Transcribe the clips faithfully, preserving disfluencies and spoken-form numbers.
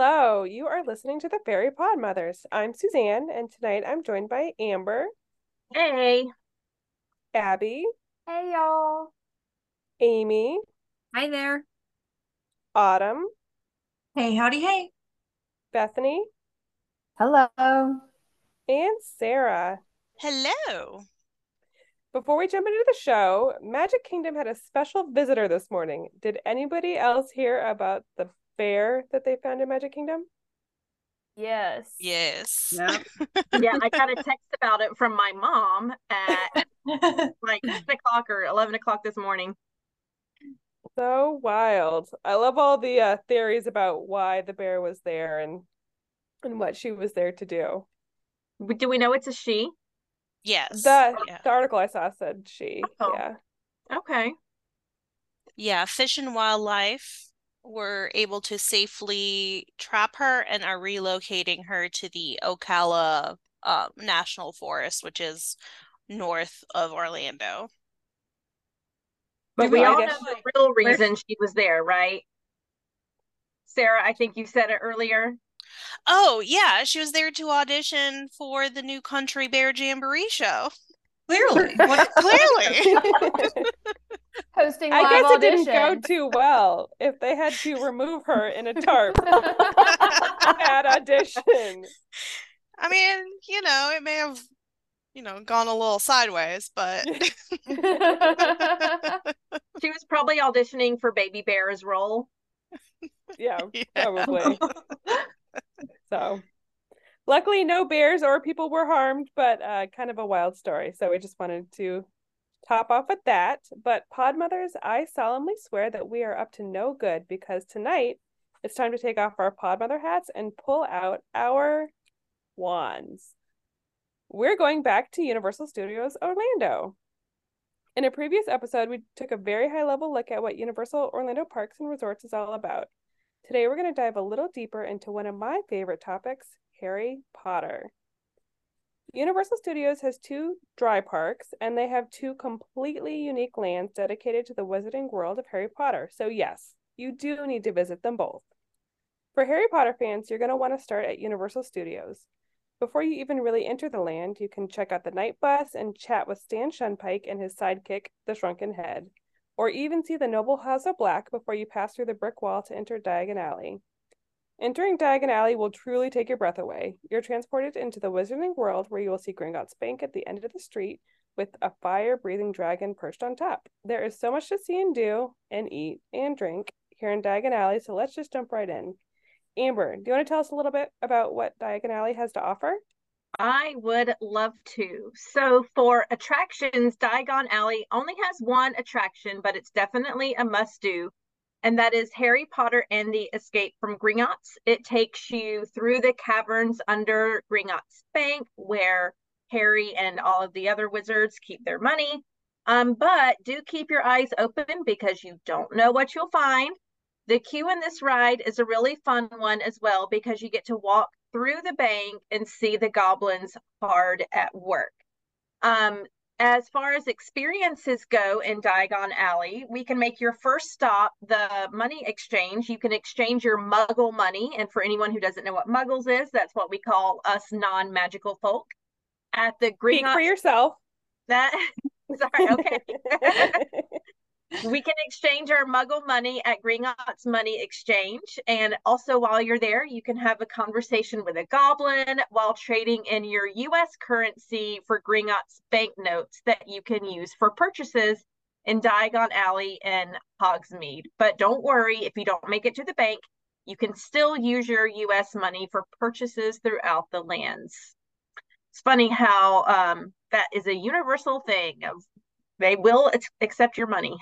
Hello, you are listening to the Fairy Pod Mothers. I'm Suzanne, and tonight I'm joined by Amber. Hey. Abby. Hey, y'all. Amy. Hi there. Autumn. Hey, howdy, hey. Bethany. Hello. And Sarah. Hello. Before we jump into the show, Magic Kingdom had a special visitor this morning. Did anybody else hear about the bear that they found in Magic Kingdom? Yes. Yes. Yep. Yeah, I got a text about it from my mom at like ten o'clock or eleven o'clock this morning. So wild. I love all the uh, theories about why the bear was there and and what she was there to do. Do we know it's a she? Yes. The, yeah. the article I saw said she. Oh. Yeah. Okay. Yeah, Fish and Wildlife were able to safely trap her and are relocating her to the Ocala uh, National Forest, which is north of Orlando. But we all know the real reason she was there, right? Sarah, I think you said it earlier. Oh, yeah. She was there to audition for the new Country Bear Jamboree show. Clearly. What, clearly. Hosting live I guess it audition. Didn't go too well if they had to remove her in a tarp at audition. I mean, you know, it may have, you know, gone a little sideways, but she was probably auditioning for Baby Bear's role. Yeah, yeah. Probably. So luckily no bears or people were harmed, but uh, kind of a wild story. So we just wanted to top off with that. But Podmothers, I solemnly swear that we are up to no good, because tonight it's time to take off our Podmother hats and pull out our wands. We're going back to Universal Studios Orlando. In a previous episode, we took a very high-level look at what Universal Orlando Parks and Resorts is all about. Today, we're going to dive a little deeper into one of my favorite topics, Harry Potter. Universal Studios has two dry parks, and they have two completely unique lands dedicated to the wizarding world of Harry Potter. So yes, you do need to visit them both. For Harry Potter fans, you're going to want to start at Universal Studios. Before you even really enter the land, you can check out the Knight Bus and chat with Stan Shunpike and his sidekick, the Shrunken Head, or even see the Noble House of Black before you pass through the brick wall to enter Diagon Alley. Entering Diagon Alley will truly take your breath away. You're transported into the wizarding world, where you will see Gringotts Bank at the end of the street with a fire-breathing dragon perched on top. There is so much to see and do and eat and drink here in Diagon Alley, so let's just jump right in. Amber, do you want to tell us a little bit about what Diagon Alley has to offer? I would love to. So for attractions, Diagon Alley only has one attraction, but it's definitely a must-do. And that is Harry Potter and the Escape from Gringotts. It takes you through the caverns under Gringotts Bank, where Harry and all of the other wizards keep their money. Um, but do keep your eyes open, because you don't know what you'll find. The queue in this ride is a really fun one as well, because you get to walk through the bank and see the goblins hard at work. Um, As far as experiences go in Diagon Alley, we can make your first stop the money exchange. You can exchange your muggle money. And for anyone who doesn't know what muggles is, that's what we call us non-magical folk. At the Gringotts... Speak for yourself. That... Sorry, okay. We can exchange our muggle money at Gringotts Money Exchange. And also while you're there, you can have a conversation with a goblin while trading in your U S currency for Gringotts banknotes that you can use for purchases in Diagon Alley and Hogsmeade. But don't worry, if you don't make it to the bank, you can still use your U S money for purchases throughout the lands. It's funny how um, that is a universal thing of They will accept your money.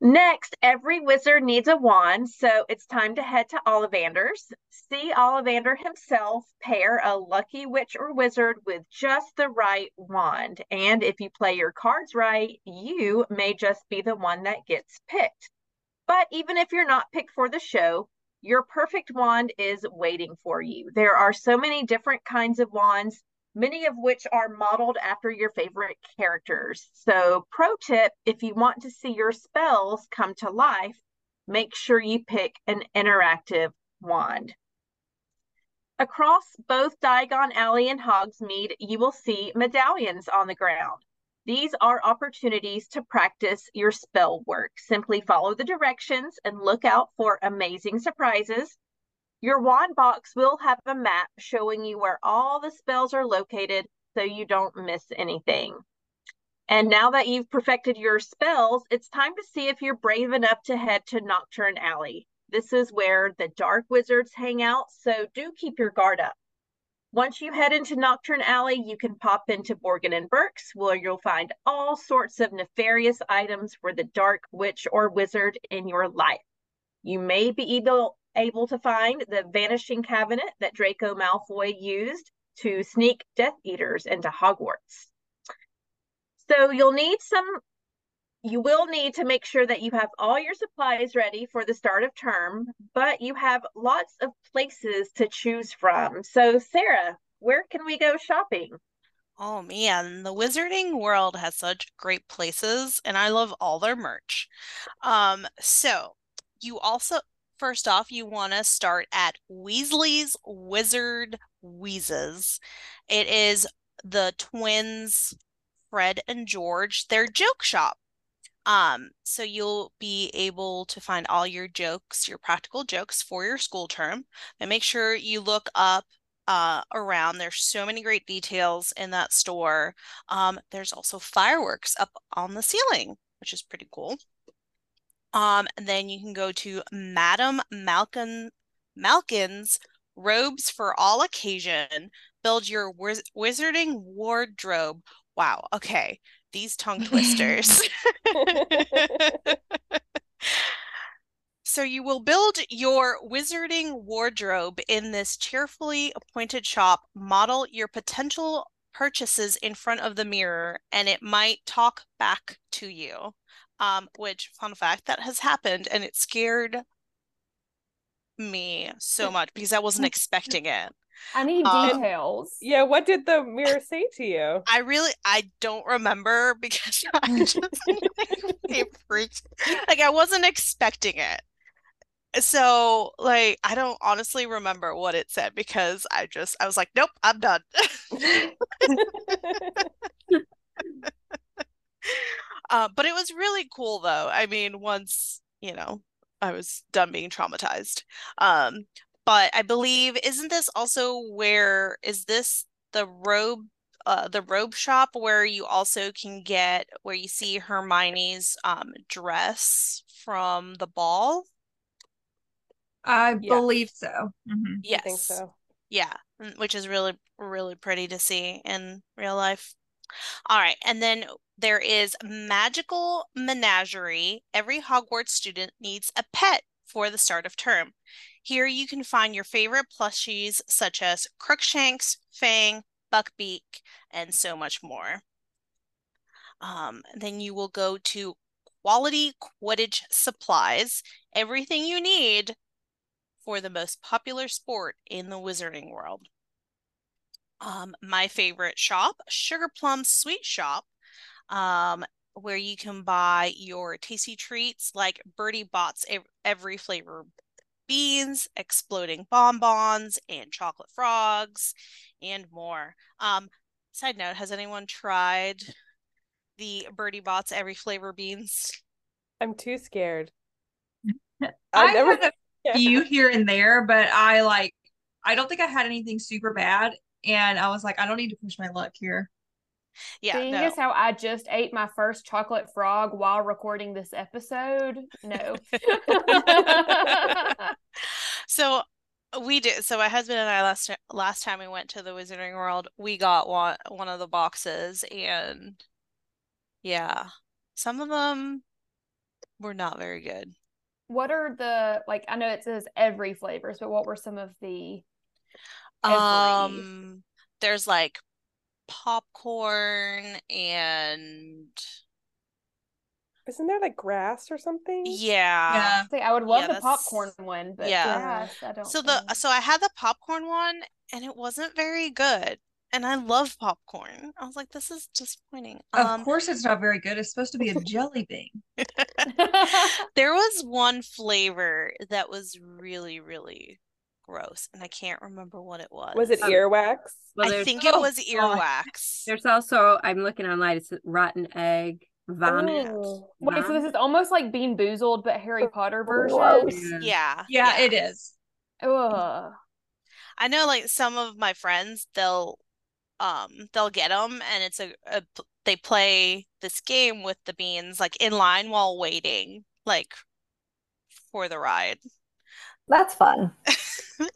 Next, every wizard needs a wand, so it's time to head to Ollivander's. See Ollivander himself pair a lucky witch or wizard with just the right wand. And if you play your cards right, you may just be the one that gets picked. But even if you're not picked for the show, your perfect wand is waiting for you. There are so many different kinds of wands, many of which are modeled after your favorite characters. So pro tip, if you want to see your spells come to life, make sure you pick an interactive wand. Across both Diagon Alley and Hogsmeade, you will see medallions on the ground. These are opportunities to practice your spell work. Simply follow the directions and look out for amazing surprises. Your wand box will have a map showing you where all the spells are located so you don't miss anything. And now that you've perfected your spells, it's time to see if you're brave enough to head to Knockturn Alley. This is where the dark wizards hang out, so do keep your guard up. Once you head into Knockturn Alley, you can pop into Borgin and Burkes, where you'll find all sorts of nefarious items for the dark witch or wizard in your life. You may be able, able to find the vanishing cabinet that Draco Malfoy used to sneak Death Eaters into Hogwarts. So you'll need some... You will need to make sure that you have all your supplies ready for the start of term, but you have lots of places to choose from. So, Sarah, where can we go shopping? Oh, man, the Wizarding World has such great places, and I love all their merch. Um, so, you also, first off, you want to start at Weasley's Wizard Wheezes. It is the twins, Fred and George, their joke shop. Um, so you'll be able to find all your jokes, your practical jokes for your school term. And make sure you look up uh, around. There's so many great details in that store. Um, there's also fireworks up on the ceiling, which is pretty cool. Um, and then you can go to Madame Malkin, Malkin's Robes for All Occasion. Build your wiz- wizarding wardrobe. Wow, okay. These tongue twisters. So you will build your wizarding wardrobe in this cheerfully appointed shop. Model your potential purchases in front of the mirror, and it might talk back to you. Um, which, fun fact, that has happened, and it scared me so much because I wasn't expecting it. I need details. Um, yeah, what did the mirror say to you? I really, I don't remember because I just it freaked. Like, I wasn't expecting it. So, like, I don't honestly remember what it said because I just, I was like, nope, I'm done. uh, but it was really cool, though. I mean, once, you know, I was done being traumatized. Um But I believe, isn't this also where, is this the robe, uh, the robe shop where you also can get, where you see Hermione's um, dress from the ball? I yeah. believe so. Mm-hmm. Yes. I think so. Yeah, which is really, really pretty to see in real life. All right, and then there is Magical Menagerie. Every Hogwarts student needs a pet for the start of term. Here you can find your favorite plushies such as Crookshanks, Fang, Buckbeak, and so much more. Um, then you will go to Quality Quidditch Supplies. Everything you need for the most popular sport in the Wizarding World. Um, my favorite shop, Sugar Plum Sweet Shop, um, where you can buy your tasty treats like Bertie Bott's every flavor, beans, exploding bonbons, and chocolate frogs, and more. Um, side note, has anyone tried the Bertie Bott's every flavor beans? I'm too scared. I've, I've never had a few here and there, but I like, I don't think I had anything super bad, and I was like, I don't need to push my luck here. Yeah, seeing as how I just ate my first chocolate frog while recording this episode, no. So we did. So my husband and I last last time we went to the Wizarding World, we got one one of the boxes, and yeah, some of them were not very good. What are the, like? I know it says every flavors, but what were some of the? Every... Um, there's like. popcorn, and isn't there like grass or something? Yeah, yeah. I would love yeah, the popcorn one, but yeah, grass, I don't so know. the so I had the popcorn one, and it wasn't very good. And I love popcorn. I was like, this is disappointing. Um, of course it's not very good. It's supposed to be a jelly bean. There was one flavor that was really, really gross, and I can't remember what it was. Was it um, earwax? Well, I think oh, it was earwax. There's also, I'm looking online, it's rotten egg. Vomit. Ooh. Wait, so this is almost like Bean Boozled, but Harry Potter version? Yeah. Yeah, yeah. It is. Ugh. I know, like, some of my friends, they'll um they'll get them, and it's a, a they play this game with the beans, like, in line while waiting, like, for the ride. That's fun.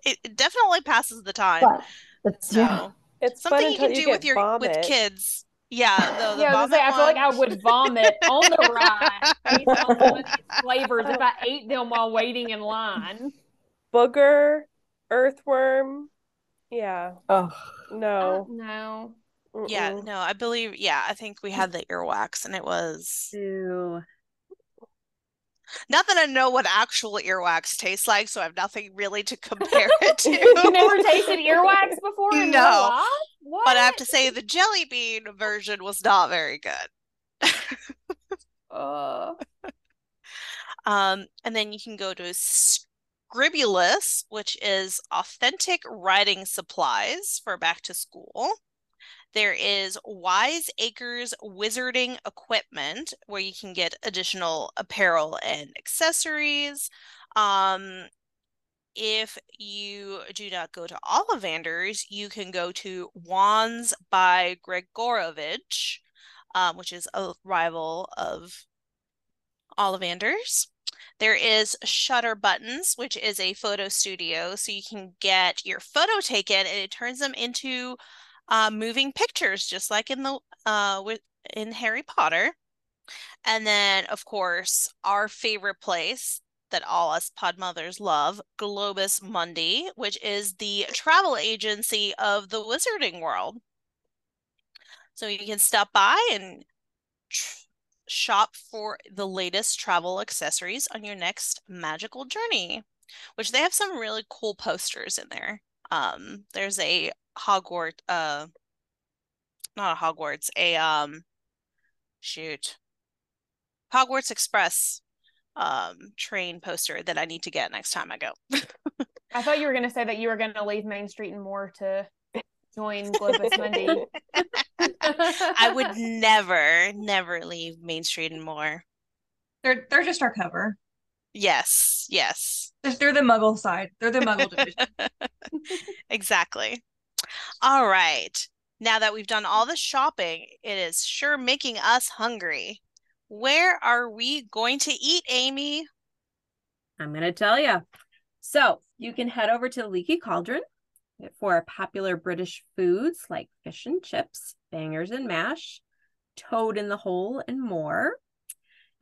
it, it definitely passes the time. Fun. It's, so, yeah. It's something you can you do with your vomit. with kids. Yeah, though the yeah, I, was say, I feel like I would vomit on the ride based on all of these flavors if I ate them while waiting in line. Booger, earthworm, yeah. Oh no, uh, no. Mm-mm. Yeah, no. I believe. Yeah, I think we had the earwax, and it was. Ew. Not that I know what actual earwax tastes like, so I have nothing really to compare it to. You've never tasted earwax before? In no. What? But I have to say the jelly bean version was not very good. uh. um, and then you can go to Scribulous, which is authentic writing supplies for back to school. There is Wise Acres Wizarding Equipment, where you can get additional apparel and accessories. Um, if you do not go to Ollivander's, you can go to Wands by Gregorovich, um, which is a rival of Ollivander's. There is Shutter Buttons, which is a photo studio, so you can get your photo taken, and it turns them into... Uh, moving pictures, just like in the uh, with, in Harry Potter. And then, of course, our favorite place that all us pod mothers love, Globus Mundi, which is the travel agency of the Wizarding World. So you can stop by and tr- shop for the latest travel accessories on your next magical journey, which they have some really cool posters in there. Um, there's a Hogwarts, uh, not a Hogwarts, a, um, shoot, Hogwarts Express um, train poster that I need to get next time I go. I thought you were going to say that you were going to leave Main Street and More to join Globus Mundi. I would never, never leave Main Street and More. They're, they're just our cover. Yes, yes. They're the Muggle side. They're the Muggle division. Exactly. All right. Now that we've done all the shopping, it is sure making us hungry. Where are we going to eat, Amy? I'm going to tell you. So you can head over to Leaky Cauldron for popular British foods like fish and chips, bangers and mash, toad in the hole, and more.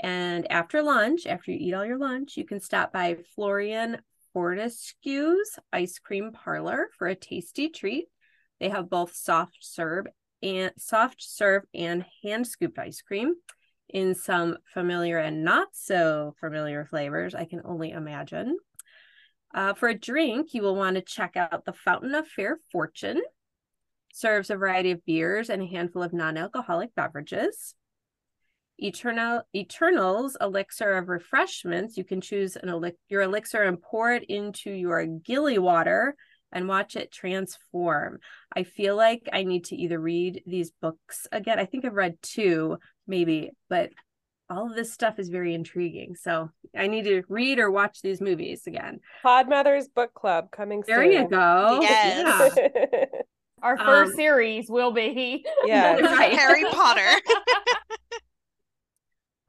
And after lunch, after you eat all your lunch, you can stop by Florian Fortescue's Ice Cream Parlor for a tasty treat. They have both soft serve and soft serve and hand scooped ice cream in some familiar and not so familiar flavors. I can only imagine. Uh, for a drink, you will want to check out the Fountain of Fair Fortune. Serves a variety of beers and a handful of non-alcoholic beverages. Eternal Eternals Elixir of Refreshments. You can choose an elix- your elixir and pour it into your gilly water and watch it transform. I feel like I need to either read these books again. I think I've read two, maybe, but all of this stuff is very intriguing. So I need to read or watch these movies again. Podmother's Book Club coming there soon. There you go. Yes. Yeah. Our first um, series will be yes. Right. Harry Potter.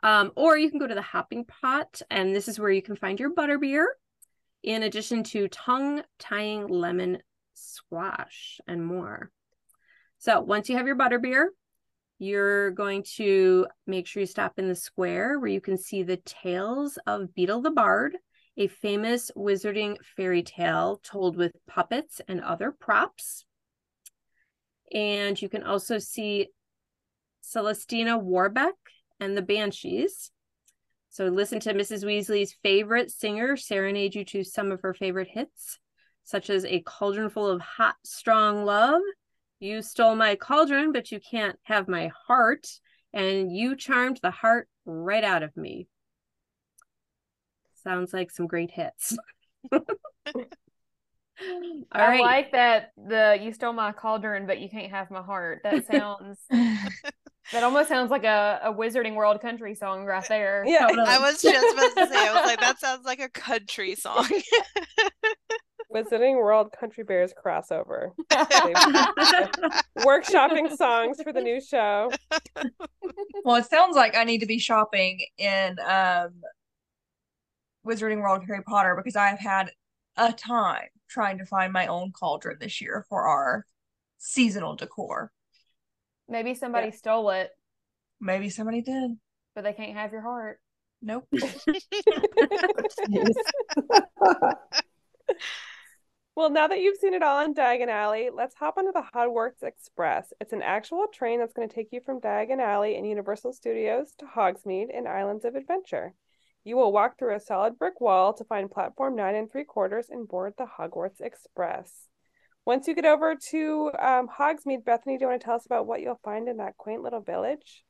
Um, or you can go to the Hopping Pot, and this is where you can find your butterbeer, in addition to tongue-tying lemon squash and more. So once you have your butterbeer, you're going to make sure you stop in the square where you can see the Tales of Beedle the Bard, a famous wizarding fairy tale told with puppets and other props. And you can also see Celestina Warbeck and the Banshees. So listen to Missus Weasley's favorite singer serenade you to some of her favorite hits, such as A Cauldron Full of Hot Strong Love You Stole My Cauldron, But You Can't Have My Heart, and You Charmed the Heart Right Out of Me. Sounds like some great hits. All I right. like that the You Stole My Cauldron, But You Can't Have My Heart. That sounds... That almost sounds like a, a Wizarding World country song right there. Yeah, I was just about to say, I was like, that sounds like a country song. Wizarding World Country Bears crossover. Workshopping songs for the new show. Well, it sounds like I need to be shopping in um, Wizarding World Harry Potter, because I've had a time trying to find my own cauldron this year for our seasonal decor. Maybe somebody yeah. stole it. Maybe somebody did. But they can't have your heart. Nope. Well, now that you've seen it all in Diagon Alley, let's hop onto the Hogwarts Express. It's an actual train that's going to take you from Diagon Alley in Universal Studios to Hogsmeade and Islands of Adventure. You will walk through a solid brick wall to find platform nine and three quarters and board the Hogwarts Express. Once you get over to um, Hogsmeade, Bethany, do you want to tell us about what you'll find in that quaint little village?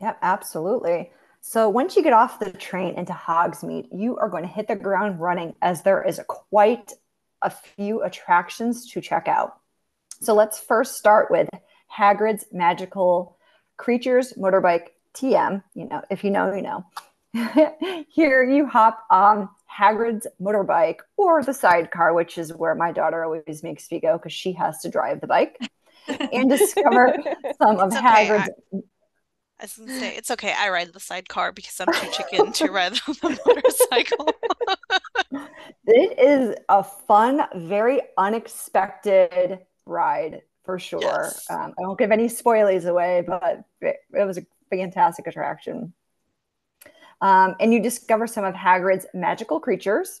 Yep, absolutely. So once you get off the train into Hogsmeade, you are going to hit the ground running, as there is quite a few attractions to check out. So let's first start with Hagrid's Magical Creatures Motorbike T M. You know, if you know, you know. Here you hop on Hagrid's motorbike, or the sidecar, which is where my daughter always makes me go because she has to drive the bike, and discover some it's of okay. Hagrid's. I, I was gonna say, it's okay. I ride the sidecar because I'm too chicken to ride the motorcycle. It is a fun, very unexpected ride for sure. Yes. Um, I won't give any spoilies away, but it, it was a fantastic attraction. Um, and you discover some of Hagrid's magical creatures.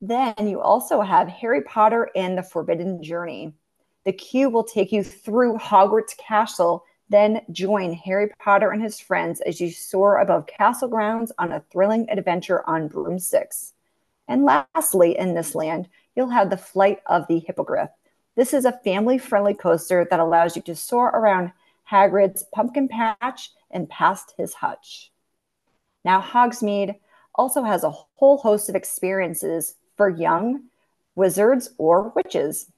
Then you also have Harry Potter and the Forbidden Journey. The queue will take you through Hogwarts Castle, then join Harry Potter and his friends as you soar above castle grounds on a thrilling adventure on broomsticks. And lastly, in this land, you'll have the Flight of the Hippogriff. This is a family-friendly coaster that allows you to soar around Hagrid's pumpkin patch and past his hutch. Now, Hogsmeade also has a whole host of experiences for young wizards or witches.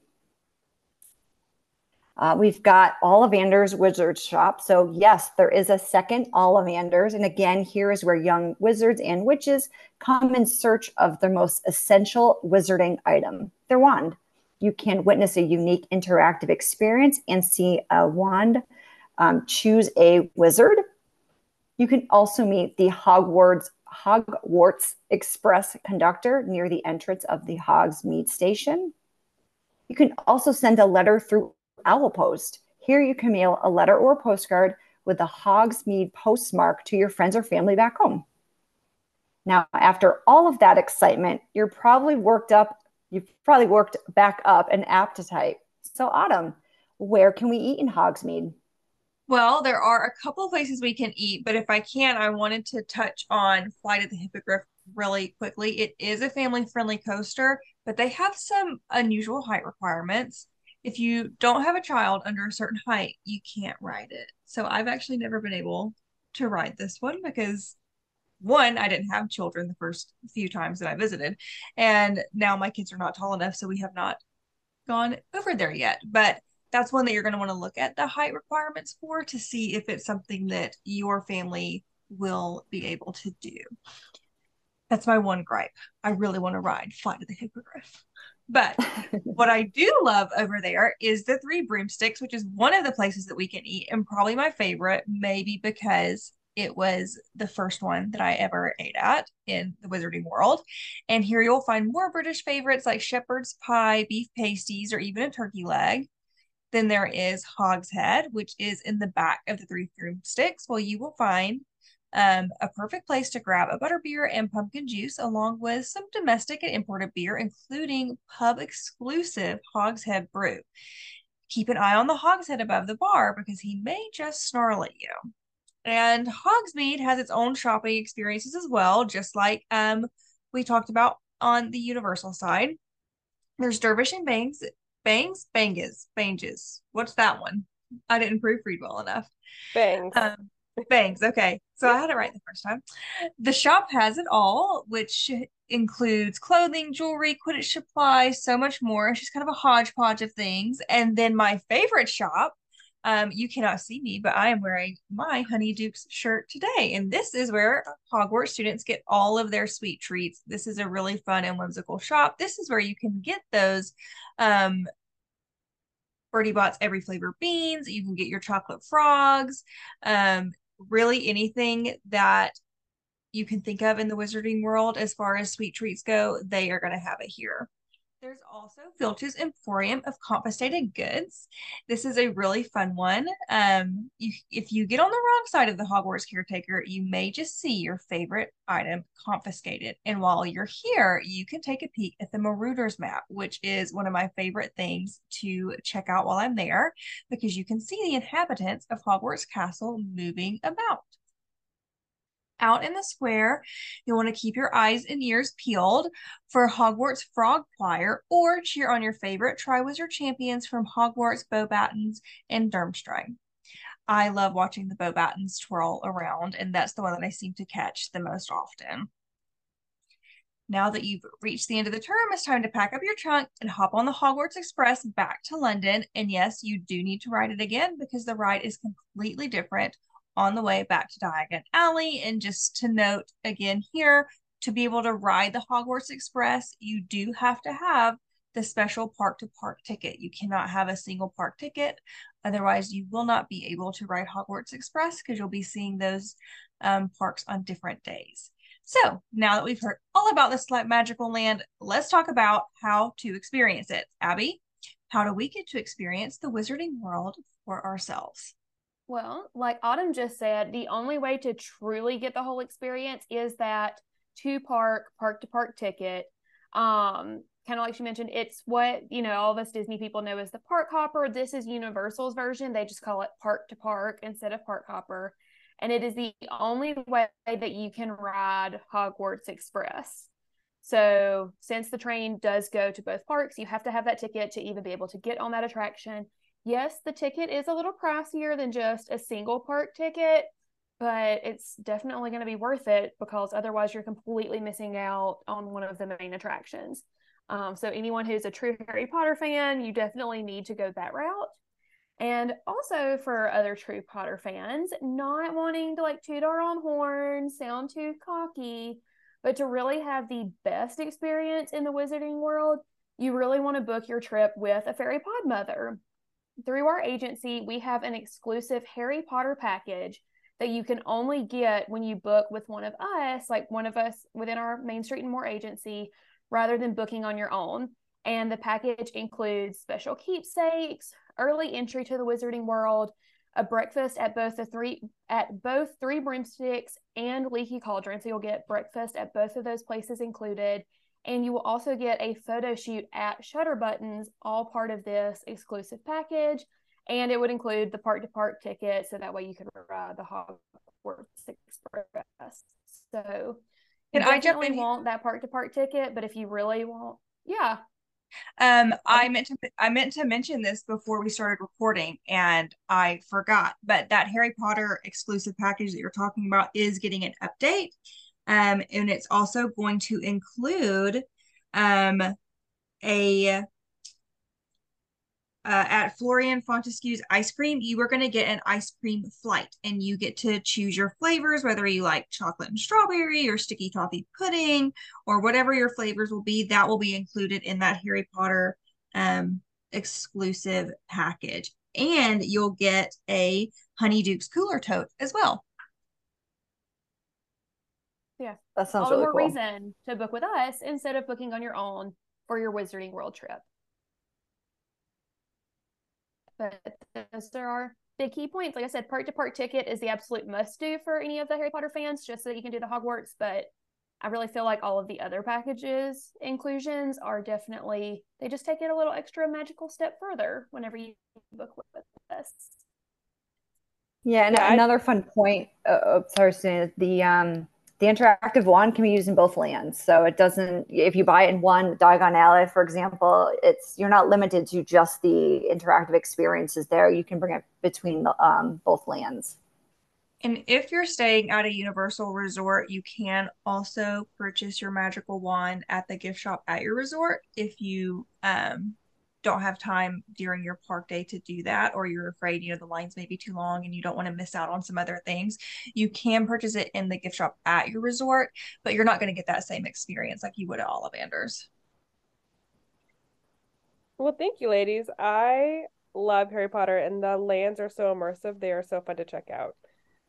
Uh, we've got Ollivander's Wizard Shop. So yes, there is a second Ollivander's. And again, here is where young wizards and witches come in search of their most essential wizarding item, their wand. You can witness a unique interactive experience and see a wand, um, choose a wizard. You can also meet the Hogwarts, Hogwarts Express conductor near the entrance of the Hogsmeade station. You can also send a letter through Owl Post. Here you can mail a letter or postcard with the Hogsmeade postmark to your friends or family back home. Now, after all of that excitement, you're probably worked up, you've probably worked back up an appetite. So Autumn, where can we eat in Hogsmeade? Well, there are a couple of places we can eat, but if I can, I wanted to touch on Flight of the Hippogriff really quickly. It is a family-friendly coaster, but they have some unusual height requirements. If you don't have a child under a certain height, you can't ride it. So I've actually never been able to ride this one because, one, I didn't have children the first few times that I visited, and now my kids are not tall enough, so we have not gone over there yet. But that's one that you're going to want to look at the height requirements for to see if it's something that your family will be able to do. That's my one gripe. I really want to ride Flight of the Hippogriff. But what I do love over there is the Three Broomsticks, which is one of the places that we can eat and probably my favorite, maybe because it was the first one that I ever ate at in the Wizarding World. And here you'll find more British favorites like shepherd's pie, beef pasties, or even a turkey leg. Then there is Hog's Head, which is in the back of the Three Broomsticks. Well, you will find um, a perfect place to grab a butterbeer and pumpkin juice, along with some domestic and imported beer, including pub-exclusive Hog's Head brew. Keep an eye on the Hog's Head above the bar, because he may just snarl at you. And Hogsmeade has its own shopping experiences as well, just like um, we talked about on the Universal side. There's Dervish and Bangs Bangs? Banges. Banges. What's that one? I didn't proofread well enough. Bangs. Um, bangs. Okay. So I had it right the first time. The shop has it all, which includes clothing, jewelry, Quidditch supplies, so much more. It's just kind of a hodgepodge of things. And then my favorite shop, um, you cannot see me, but I am wearing my Honeydukes shirt today. And this is where Hogwarts students get all of their sweet treats. This is a really fun and whimsical shop. This is where you can get those um, Bertie Bott's every flavor beans. You can get your chocolate frogs, um, really anything that you can think of in the wizarding world as far as sweet treats go, they are going to have it here. There's also Filch's Emporium of Confiscated Goods. This is a really fun one. Um, you, if you get on the wrong side of the Hogwarts caretaker, you may just see your favorite item confiscated. And while you're here, you can take a peek at the Marauder's Map, which is one of my favorite things to check out while I'm there, because you can see the inhabitants of Hogwarts Castle moving about. Out in the square, you'll want to keep your eyes and ears peeled for Hogwarts Frog Choir, or cheer on your favorite Triwizard champions from Hogwarts, Beauxbatons, and Durmstrang. I love watching the Beauxbatons twirl around, and that's the one that I seem to catch the most often. Now that you've reached the end of the term, it's time to pack up your trunk and hop on the Hogwarts Express back to London. And yes, you do need to ride it again, because the ride is completely different on the way back to Diagon Alley. And just to note again here, to be able to ride the Hogwarts Express, you do have to have the special park-to-park ticket. You cannot have a single park ticket. Otherwise, you will not be able to ride Hogwarts Express, because you'll be seeing those um, parks on different days. So now that we've heard all about this magical land, let's talk about how to experience it. Abby, how do we get to experience the wizarding world for ourselves? Well, like Autumn just said, the only way to truly get the whole experience is that two-park, park-to-park ticket. Um, kind of like she mentioned, it's what, you know, all of us Disney people know as the park hopper. This is Universal's version. They just call it park-to-park instead of park hopper. And it is the only way that you can ride Hogwarts Express. So since the train does go to both parks, you have to have that ticket to even be able to get on that attraction. Yes, the ticket is a little pricier than just a single park ticket, but it's definitely going to be worth it, because otherwise you're completely missing out on one of the main attractions. Um, so anyone who's a true Harry Potter fan, you definitely need to go that route. And also for other true Potter fans, not wanting to like toot our own horn, sound too cocky, but to really have the best experience in the wizarding world, you really want to book your trip with a Fairy Pod Mother. Through our agency, we have an exclusive Harry Potter package that you can only get when you book with one of us, like one of us within our Main Street and More agency, rather than booking on your own. And the package includes special keepsakes, early entry to the wizarding world, a breakfast at both the three at both Three Broomsticks and Leaky Cauldron. So you'll get breakfast at both of those places included. And you will also get a photo shoot at Shutter Buttons, all part of this exclusive package. And it would include the park-to-park ticket, so that way you could ride the Hogwarts Express. So you I definitely in want that park-to-park ticket, but if you really want, yeah. Um, I meant to I meant to mention this before we started recording, and I forgot. But that Harry Potter exclusive package that you're talking about is getting an update. Um, and it's also going to include um, a, uh, at Florian Fortescue's ice cream, you are going to get an ice cream flight, and you get to choose your flavors, whether you like chocolate and strawberry or sticky toffee pudding or whatever your flavors will be. That will be included in that Harry Potter um, exclusive package. And you'll get a Honeydukes cooler tote as well. Yeah, that sounds all really the more cool. reason to book with us instead of booking on your own for your wizarding world trip. But there are the key points. Like I said, park to park ticket is the absolute must do for any of the Harry Potter fans, just so that you can do the Hogwarts. But I really feel like all of the other packages inclusions are definitely, they just take it a little extra magical step further whenever you book with us. Yeah, and yeah, another I, fun point. Oh, sorry, Suzanne, the um. The interactive wand can be used in both lands. So it doesn't, if you buy it in one, Diagon Alley, for example, it's, you're not limited to just the interactive experiences there. You can bring it between the, um, both lands. And if you're staying at a Universal resort, you can also purchase your magical wand at the gift shop at your resort if you um, don't have time during your park day to do that, or you're afraid, you know, the lines may be too long and you don't want to miss out on some other things. You can purchase it in the gift shop at your resort, but you're not going to get that same experience like you would at Ollivander's. Well, thank you, ladies. I love Harry Potter, and the lands are so immersive. They are so fun to check out.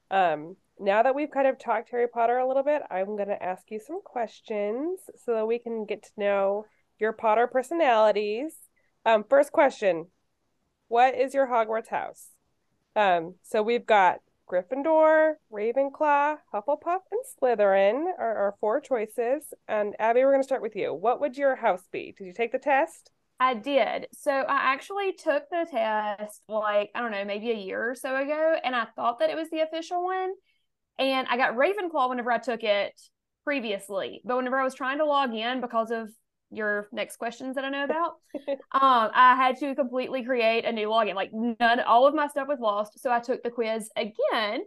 Um, now that we've kind of talked Harry Potter a little bit, I'm going to ask you some questions so that we can get to know your Potter personalities. Um, first question, what is your Hogwarts house? Um, so we've got Gryffindor, Ravenclaw, Hufflepuff, and Slytherin are our four choices. And Abby, we're going to start with you. What would your house be? Did you take the test? I did. So I actually took the test, like, I don't know, maybe a year or so ago, and I thought that it was the official one. And I got Ravenclaw whenever I took it previously. But whenever I was trying to log in, because of your next questions that I know about, um, I had to completely create a new login. Like, none, all of my stuff was lost. So I took the quiz again.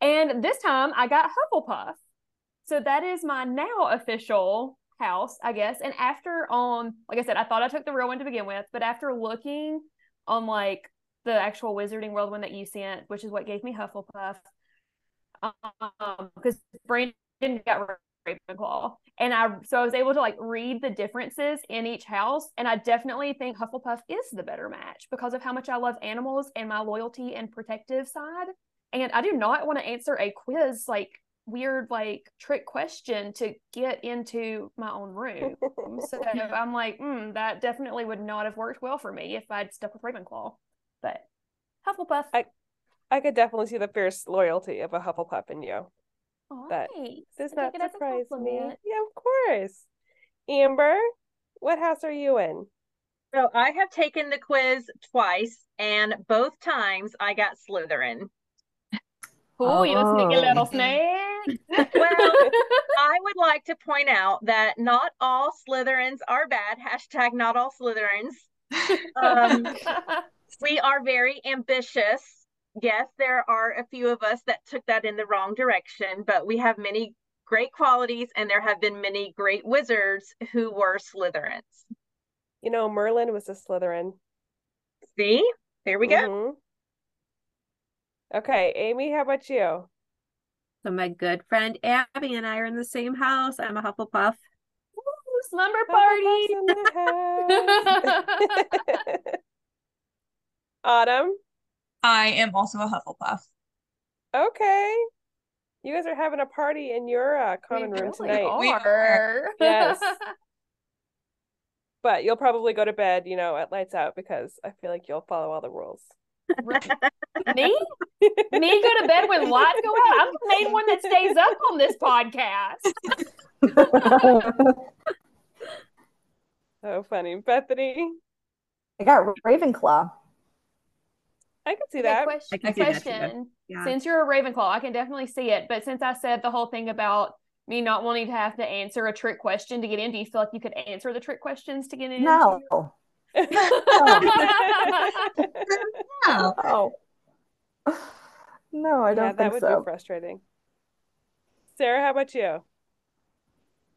And this time I got Hufflepuff. So that is my now official house, I guess. And after, um, like I said, I thought I took the real one to begin with, but after looking on like the actual Wizarding World one that you sent, which is what gave me Hufflepuff, um, because Brandon got Ravenclaw, and I, so I was able to like read the differences in each house, and I definitely think Hufflepuff is the better match because of how much I love animals and my loyalty and protective side, and I do not want to answer a quiz like weird like trick question to get into my own room. So I'm like, mm, that definitely would not have worked well for me if I'd stuck with Ravenclaw. But Hufflepuff, I, I could definitely see the fierce loyalty of a Hufflepuff in you. All that right. Does not surprise me. Yeah, of course. Amber, what house are you in? So I have taken the quiz twice, and both times I got Slytherin. Ooh, you oh, sneaky little snake. Well, I would like to point out that not all Slytherins are bad. Hashtag not all Slytherins. Um, we are very ambitious. Yes, there are a few of us that took that in the wrong direction, but we have many great qualities, and there have been many great wizards who were Slytherins. You know, Merlin was a Slytherin. See? There we go. Mm-hmm. Okay, Amy, how about you? So my good friend Abby and I are in the same house. I'm a Hufflepuff. Ooh, slumber party! In the house. Autumn? I am also a Hufflepuff. Okay. You guys are having a party in your uh, common we room really tonight. Are. We are. Yes. But you'll probably go to bed, you know, at lights out, because I feel like you'll follow all the rules. me me go to bed when lights go out. I'm the main one that stays up on this podcast. So funny. Bethany, I got Ravenclaw. I can see okay, that question, I can question. That yeah. Since you're a Ravenclaw, I can definitely see it, but since I said the whole thing about me not wanting to have to answer a trick question to get in, do you feel like you could answer the trick questions to get in? No. Into? oh. no. Oh. no, I don't yeah, think that would so. Be frustrating. Sarah, how about you?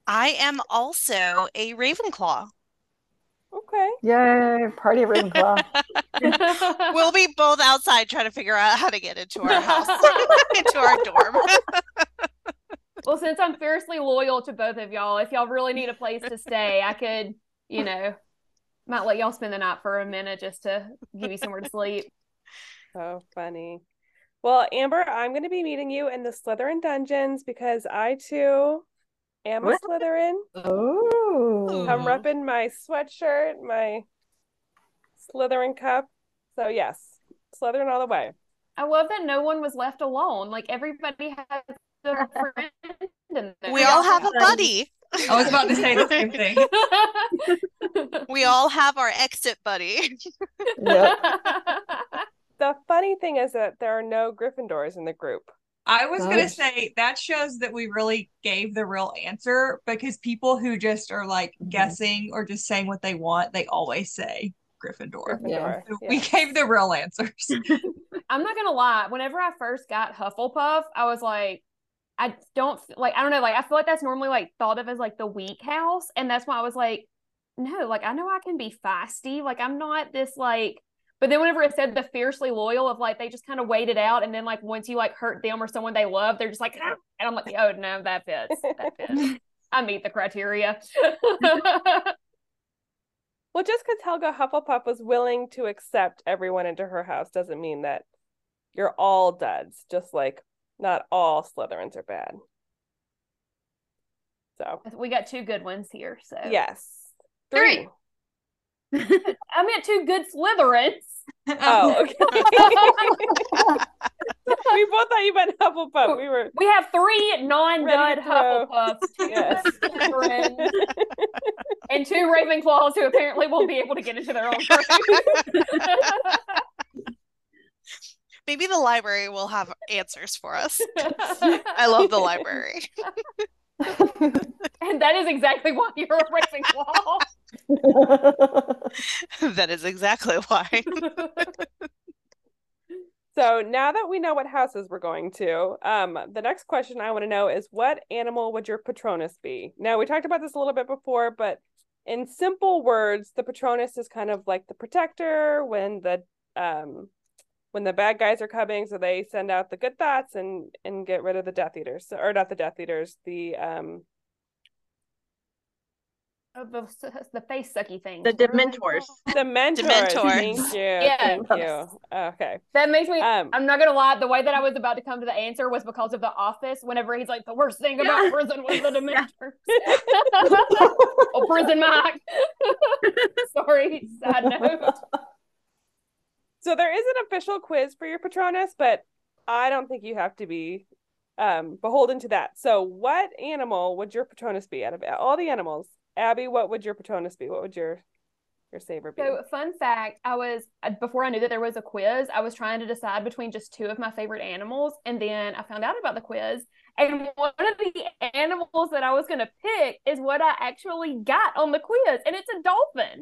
I am also a Ravenclaw. Okay. Yay, party Ravenclaw. We'll be both outside trying to figure out how to get into our house, into our dorm. Well, since I'm fiercely loyal to both of y'all, if y'all really need a place to stay, I could, you know, might let y'all spend the night for a minute just to give you somewhere to sleep. So funny. Well, Amber, I'm going to be meeting you in the Slytherin dungeons because I, too, am a Slytherin. Ooh. I'm repping my sweatshirt, my Slytherin cup. So, yes, Slytherin all the way. I love that no one was left alone. Like, everybody has a friend. And we all have a buddy. I was about to say the same thing. We all have our exit buddy. Yep. The funny thing is that there are no Gryffindors in the group. I was going to say that shows that we really gave the real answer, because people who just are like mm-hmm. guessing or just saying what they want, they always say Gryffindor. Yeah. So yeah. We gave the real answers. I'm not going to lie. Whenever I first got Hufflepuff, I was like, I don't like, I don't know. Like, I feel like that's normally like thought of as like the weak house. And that's why I was like, no, like, I know I can be feisty. Like, I'm not this like, but then whenever it said the fiercely loyal of like, they just kind of wait it out. And then like, once you like hurt them or someone they love, they're just like, ah! And I'm like, oh no, that fits. That fits. I meet the criteria. Well, just because Helga Hufflepuff was willing to accept everyone into her house doesn't mean that you're all duds. Just like not all Slytherins are bad. So we got two good ones here. So yes, three. three. I meant two good Slytherins. Oh, okay. We both thought you meant Hufflepuff. We were. We have three non-dud Hufflepuffs, two yes. Slytherins, and two Ravenclaws who apparently won't be able to get into their own group. Maybe the library will have answers for us. I love the library. And that is exactly why you're a Ravenclaw. That is exactly why. So now that we know what houses we're going to, um, the next question I want to know is, what animal would your Patronus be? Now, we talked about this a little bit before, but in simple words, the Patronus is kind of like the protector when the um, when the bad guys are coming, so they send out the good thoughts and and get rid of the Death Eaters, or not the Death Eaters, the um, oh, the, the face sucky thing. The Dementors. The Dementors. Dementors. Thank you. Yeah. Thank you. Okay. That makes me, um, I'm not going to lie, the way that I was about to come to the answer was because of The Office, whenever he's like, the worst thing about yeah. prison was the Dementors. Oh, Prison Mike. Sorry, side note. So there is an official quiz for your Patronus, but I don't think you have to be um, beholden to that. So what animal would your Patronus be out of all the animals? Abby, what would your Patronus be? What would your your saver be? So, fun fact, I was, before I knew that there was a quiz, I was trying to decide between just two of my favorite animals, and then I found out about the quiz, and one of the animals that I was going to pick is what I actually got on the quiz, and it's a dolphin.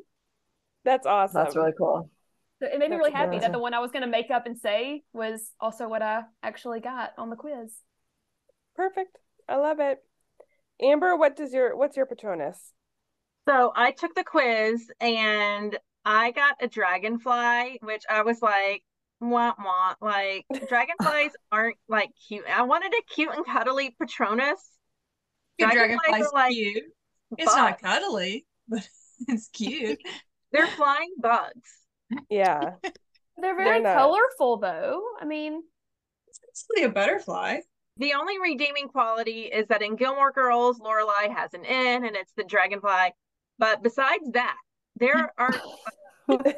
That's awesome. That's really cool. So it made me That's really happy amazing. That the one I was going to make up and say was also what I actually got on the quiz. Perfect. I love it. Amber, what does your what's your Patronus? So I took the quiz and I got a dragonfly, which I was like, wah, wah. Like, dragonflies aren't like cute. I wanted a cute and cuddly Patronus. Dragonflies, dragonflies are like cute. It's bugs. Not cuddly, but it's cute. They're flying bugs. Yeah. They're very They're colorful, though. I mean, it's basically a butterfly. The only redeeming quality is that in Gilmore Girls, Lorelai has an N, and it's the dragonfly. But besides that, there are. I'm so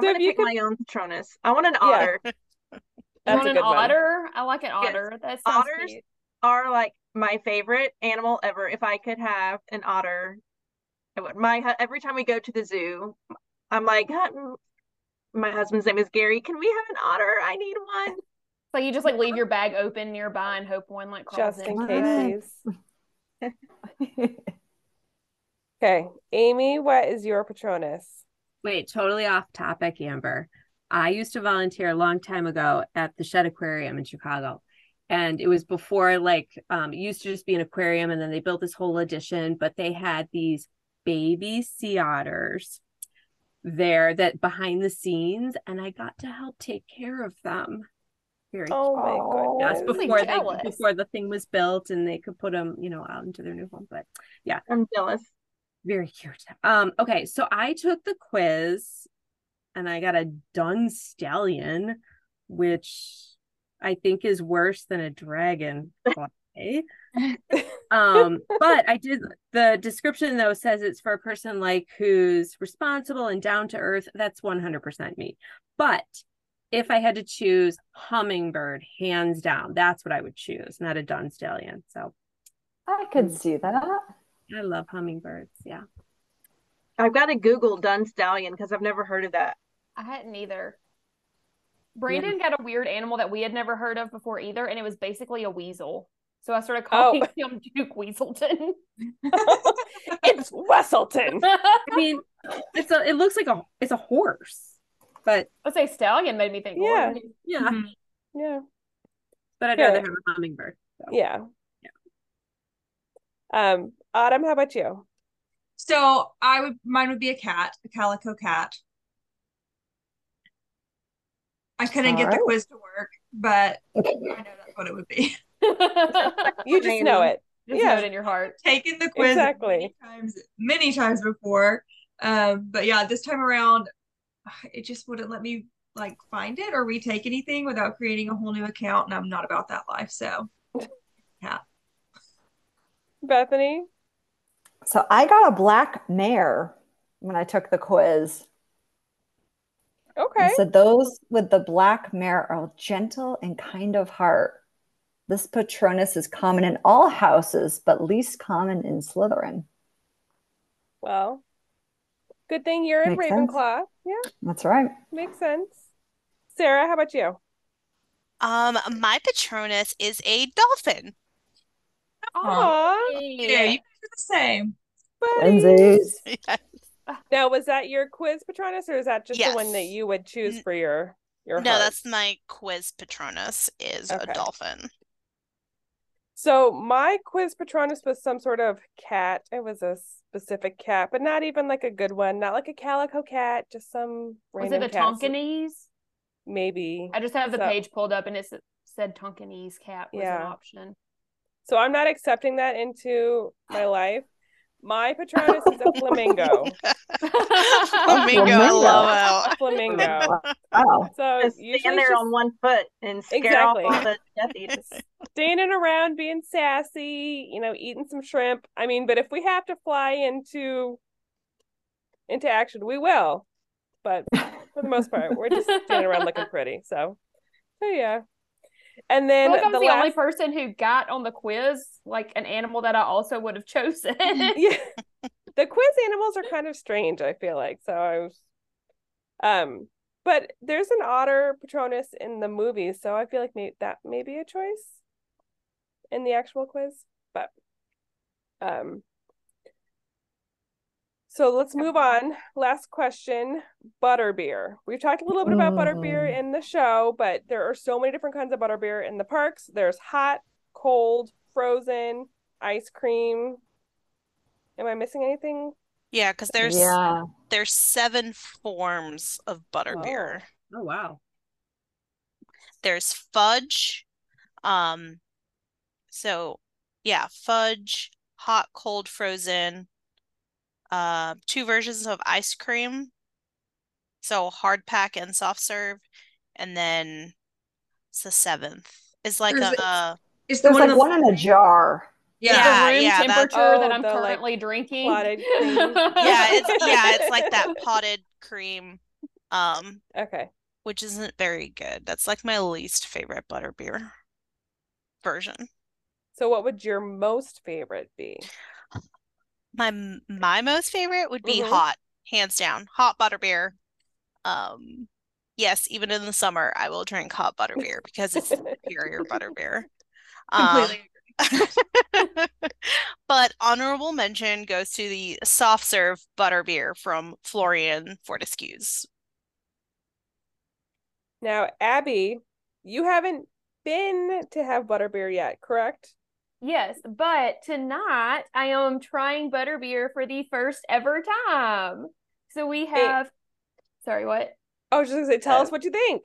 gonna pick could... my own Patronus. I want an yeah. otter. I want an otter. One. I like an otter. Yes. That sounds Otters cute. Are like my favorite animal ever. If I could have an otter, I would. My every time we go to the zoo, I'm like, my husband's name is Gary. Can we have an otter? I need one. So you just like leave your bag open nearby and hope one like crawls in. Just in case. Okay, Amy, what is your Patronus? Wait, totally off topic, Amber. I used to volunteer a long time ago at the Shedd Aquarium in Chicago, and it was before like um, it used to just be an aquarium, and then they built this whole addition. But they had these baby sea otters there that behind the scenes, and I got to help take care of them. Very oh my goodness! Before really they, before the thing was built, and they could put them, you know, out into their new home. But yeah, I'm jealous. Very cute. Um. Okay, so I took the quiz, and I got a dun stallion, which I think is worse than a dragon. um. But I did the description though says it's for a person like who's responsible and down to earth. That's one hundred percent me. But if I had to choose, hummingbird, hands down, that's what I would choose, not a dun stallion. So I could see that. I love hummingbirds. Yeah. I've got to Google dun stallion because I've never heard of that. I hadn't either. Brandon yeah. got a weird animal that we had never heard of before either, and it was basically a weasel. So I started calling oh. him Duke Weaselton. It's Wesselton. I mean, it's a. It looks like a. It's a horse, but I would say stallion made me think. Yeah, horse. yeah, mm-hmm. yeah. But I'd yeah. rather have a hummingbird. So. Yeah. yeah. Um, Autumn, how about you? So I would. Mine would be a cat, a calico cat. I couldn't All get right. the quiz to work, but okay. I know that's what it would be. You just know it. Just yeah. know it in your heart. Taken the quiz exactly. many times, many times before, um, but yeah, this time around, it just wouldn't let me like find it or retake anything without creating a whole new account, and I'm not about that life. So, yeah. Bethany, so I got a black mare when I took the quiz. Okay. So those with the black mare are gentle and kind of heart. This Patronus is common in all houses, but least common in Slytherin. Well, good thing you're in Makes Ravenclaw. Sense. Yeah. That's right. Makes sense. Sarah, how about you? Um, my Patronus is a dolphin. Aww. Yeah, you guys are the same. Wednesdays. Yes. Now, was that your quiz Patronus, or is that just yes. the one that you would choose for your, your No, heart? That's my quiz Patronus is okay. a dolphin. So my quiz Patronus was some sort of cat. It was a specific cat, but not even like a good one. Not like a calico cat, just some random Was it a cat. Tonkinese? Maybe. I just have the so, page pulled up and it said Tonkinese cat was yeah. an option. So I'm not accepting that into my life. My Patronus is a flamingo. Flamingo, lol. Flamingo. Wow. So just stand there just... on one foot and scare exactly. off all the Death Eaters. Standing around, being sassy, you know, eating some shrimp. I mean, but if we have to fly into into action, we will. But for the most part, we're just standing around looking pretty. So, so yeah. And then I feel like the, I was the last... only person who got on the quiz like an animal that I also would have chosen. Yeah. The quiz animals are kind of strange, I feel like. So I was um but there's an otter Patronus in the movie, so I feel like maybe that may be a choice in the actual quiz. But um so let's move on. Last question, Butterbeer. We've talked a little bit about mm. Butterbeer in the show, but there are so many different kinds of Butterbeer in the parks. There's hot, cold, frozen, ice cream. Am I missing anything? Yeah, because there's yeah. there's seven forms of Butterbeer. Oh. oh, wow. There's fudge. Um, so, yeah, fudge, hot, cold, frozen. Uh, two versions of ice cream, so hard pack and soft serve, and then it's the seventh. It's like There's a. It's the one, like in the one in a jar. Yeah, yeah, the room yeah, temperature that, oh, that I'm the, currently like, drinking. Potted cream. yeah, it's yeah, it's like that potted cream. Um, okay, which isn't very good. That's like my least favorite Butterbeer version. So, what would your most favorite be? My my most favorite would be mm-hmm. hot, hands down. Hot Butterbeer. Um, yes, even in the summer, I will drink hot Butterbeer because it's superior Butterbeer. Um, but honorable mention goes to the soft serve Butterbeer from Florian Fortescue's. Now, Abby, you haven't been to have Butterbeer yet, correct? Yes, but tonight I am trying Butterbeer for the first ever time. So we have, it, sorry, what? I was just going to say, tell uh, us what you think.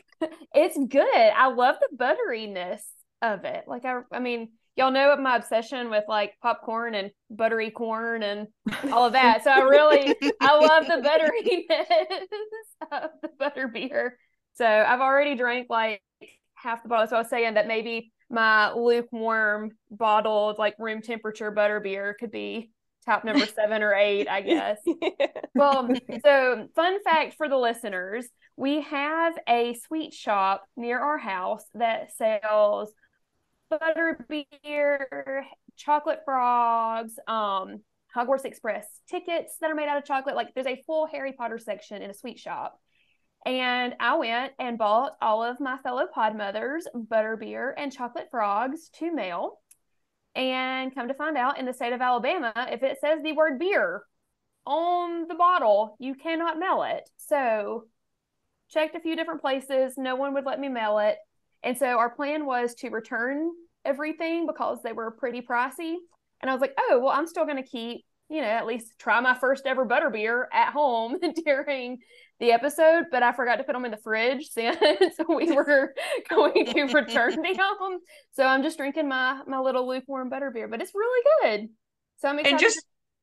It's good. I love the butteriness of it. Like, I I mean, y'all know my obsession with like popcorn and buttery corn and all of that. So I really, I love the butteriness of the Butterbeer. So I've already drank like half the bottle. So I was saying that maybe my lukewarm bottled, like room temperature Butterbeer could be top number seven or eight, I guess. Yeah. Well, so fun fact for the listeners, we have a sweet shop near our house that sells Butterbeer, chocolate frogs, um, Hogwarts Express tickets that are made out of chocolate. Like there's a full Harry Potter section in a sweet shop. And I went and bought all of my fellow pod mothers Butterbeer and chocolate frogs to mail. And come to find out, in the state of Alabama, if it says the word beer on the bottle, you cannot mail it. So checked a few different places. No one would let me mail it. And so our plan was to return everything because they were pretty pricey. And I was like, oh, well, I'm still going to keep, you know, at least try my first ever Butterbeer at home during the episode, but I forgot to put them in the fridge since we were going to return them. So I'm just drinking my my little lukewarm Butterbeer, but it's really good. So I'm excited. And just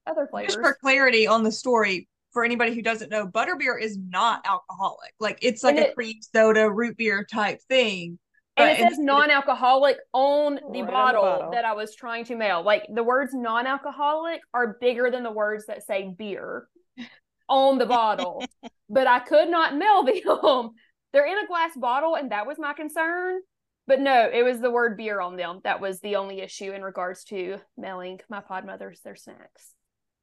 for other flavors. Just for clarity on the story, for anybody who doesn't know, Butterbeer is not alcoholic. Like it's like and a it, cream soda, root beer type thing. And it says non-alcoholic on the, right bottle on the bottle that I was trying to mail. Like the words non-alcoholic are bigger than the words that say beer on the bottle, but I could not mail them. They're in a glass bottle, and that was my concern. But no, it was the word beer on them that was the only issue in regards to mailing my pod mothers their snacks.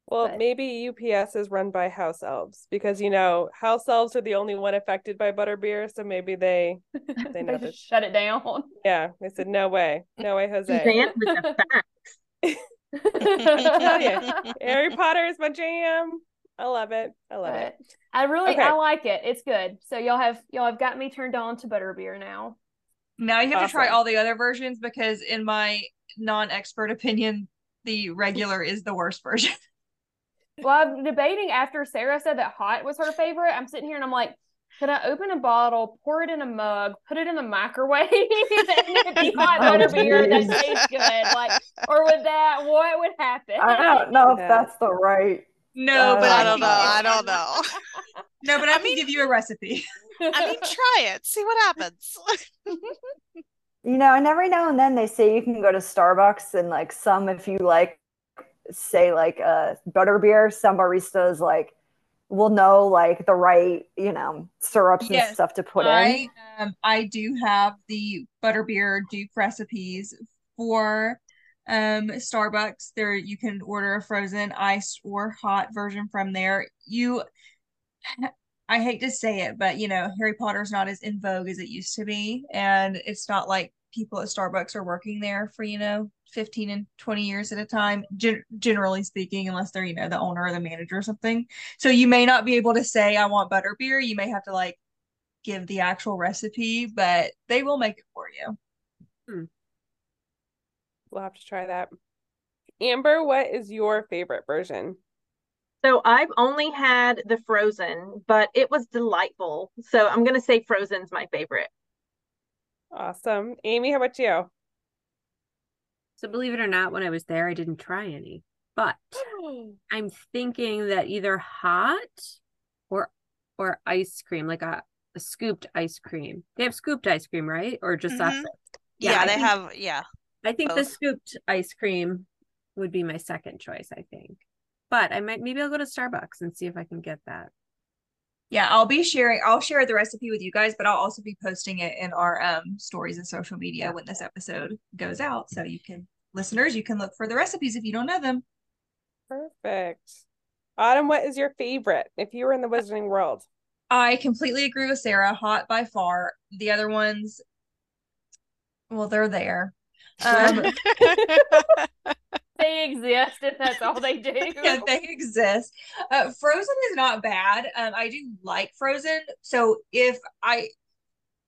Well, but maybe U P S is run by house elves, because, you know, house elves are the only one affected by Butterbeer, so maybe they they, they just shut it down. Yeah, they said, no way. No way, Jose. Jam with the facts. Yeah. Harry Potter is my jam. I love it. I love but it. I really, okay. I like it. It's good. So y'all have, y'all have got me turned on to Butterbeer now. Now you have awesome. to try all the other versions, because in my non-expert opinion, the regular is the worst version. Well, I'm debating after Sarah said that hot was her favorite. I'm sitting here and I'm like, could I open a bottle, pour it in a mug, put it in the microwave, and it'd be hot Butterbeer that tastes good? Like, or with that, what would happen? I don't know if that's the right. No, uh, but I don't know. I don't know. No, but I, I mean, can give you a recipe. I mean, try it. See what happens. You know, and every now and then they say you can go to Starbucks and like some, if you like, say like uh, Butterbeer, some baristas like will know like the right, you know, syrups yes, and stuff to put I, in. Um, I do have the Butterbeer Duke recipes for um Starbucks. There you can order a frozen, iced, or hot version from there. You I hate to say it, but you know, Harry Potter's not as in vogue as it used to be, and it's not like people at Starbucks are working there for, you know, fifteen and twenty years at a time, gen- generally speaking, unless they're, you know, the owner or the manager or something. So you may not be able to say I want Butterbeer. You may have to like give the actual recipe, but they will make it for you. Hmm. We'll have to try that. Amber, what is your favorite version? So I've only had the frozen, but it was delightful. So I'm going to say frozen's my favorite. Awesome. Amy, how about you? So believe it or not, when I was there, I didn't try any. But I'm thinking that either hot or or ice cream, like a, a scooped ice cream. They have scooped ice cream, right? Or just mm-hmm. sausage? Yeah, yeah they think- have, yeah. I think Both. the scooped ice cream would be my second choice, I think. But I might, maybe I'll go to Starbucks and see if I can get that. Yeah, I'll be sharing, I'll share the recipe with you guys, but I'll also be posting it in our um, stories and social media when this episode goes out. So you can, listeners, you can look for the recipes if you don't know them. Perfect. Autumn, what is your favorite if you were in the Wizarding World? I completely agree with Sarah. Hot by far. The other ones, well, they're there. Um, they exist, and that's all they do. Yeah, they exist. Uh, frozen is not bad. Um, I do like frozen. So if I,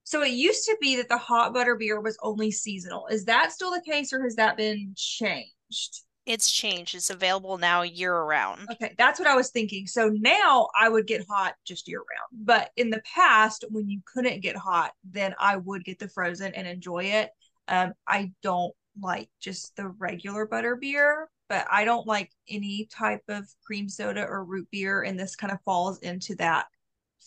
so it used to be that the hot Butterbeer was only seasonal. Is that still the case, or has that been changed? It's changed. It's available now year round. Okay, that's what I was thinking. So now I would get hot just year round. But in the past, when you couldn't get hot, then I would get the frozen and enjoy it. Um, I don't like just the regular Butterbeer, but I don't like any type of cream soda or root beer, and this kind of falls into that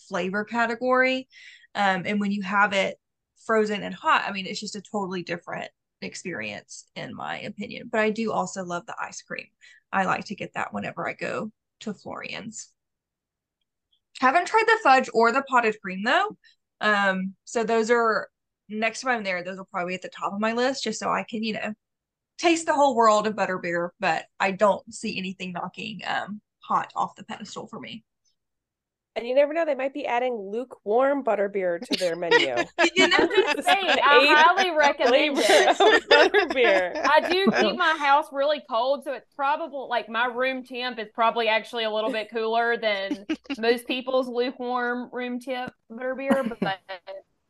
flavor category. Um, and when you have it frozen and hot, I mean, it's just a totally different experience in my opinion. But I do also love the ice cream. I like to get that whenever I go to Florian's. Haven't tried the fudge or the potted cream though. Um, so those are next time I'm there, those will probably be at the top of my list, just so I can, you know, taste the whole world of Butterbeer, but I don't see anything knocking um, hot off the pedestal for me. And you never know, they might be adding lukewarm butterbeer to their menu. You know what I'm saying? I highly recommend it. Butterbeer. I do keep my house really cold, so it's probably like my room temp is probably actually a little bit cooler than most people's lukewarm room temp butterbeer, but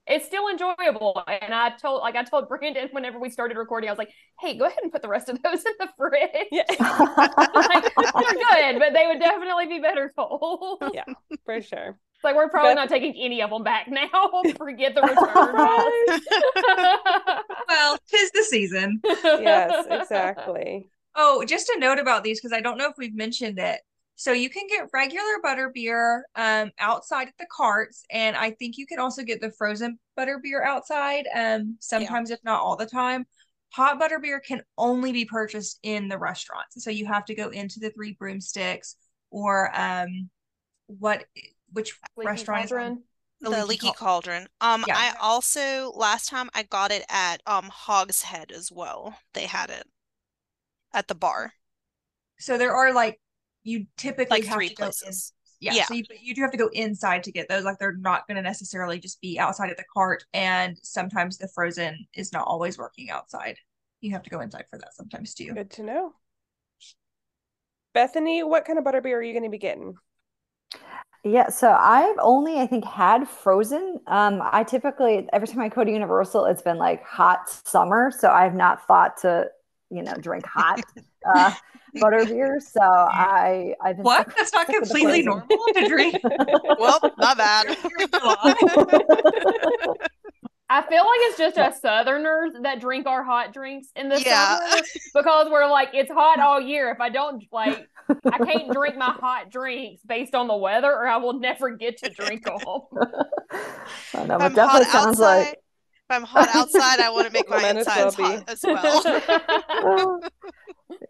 it's still enjoyable. And I told, like I told Brandon whenever we started recording, I was like, hey, go ahead and put the rest of those in the fridge. Yeah. Like, they're good, but they would definitely be better cold. Yeah, for sure. It's like, we're probably but- not taking any of them back now. Forget the return. Well, 'tis the season. Yes, exactly. Oh, just a note about these, because I don't know if we've mentioned it. So you can get regular butterbeer um, outside at the carts, and I think you can also get the frozen butterbeer outside um, sometimes, yeah. if not all the time. Hot butterbeer can only be purchased in the restaurants, so you have to go into the Three Broomsticks or um, what which Leaky restaurant? Cauldron. The, the Leaky, Leaky Cauldron. Um, yeah. I also last time I got it at um Hog's Head as well. They had it at the bar. So there are like. You typically like have three to places. Go in. Yeah, yeah. So you, you do have to go inside to get those. Like they're not going to necessarily just be outside at the cart. And sometimes the frozen is not always working outside. You have to go inside for that sometimes too. Good to know. Bethany, what kind of butterbeer are you going to be getting? Yeah, so I've only, I think, had frozen. Um, I typically, every time I go to Universal, it's been like hot summer. So I've not thought to, you know, drink hot uh, butterbeer. So I, I've been what? That's not completely normal to drink. Well, not bad. I feel like it's just us Southerners that drink our hot drinks in the yeah. summer because we're like, it's hot all year. If I don't like, I can't drink my hot drinks based on the weather, or I will never get to drink them. I know, but definitely sounds outside. Like. If I'm hot outside, I want to make my insides hot as well. Well,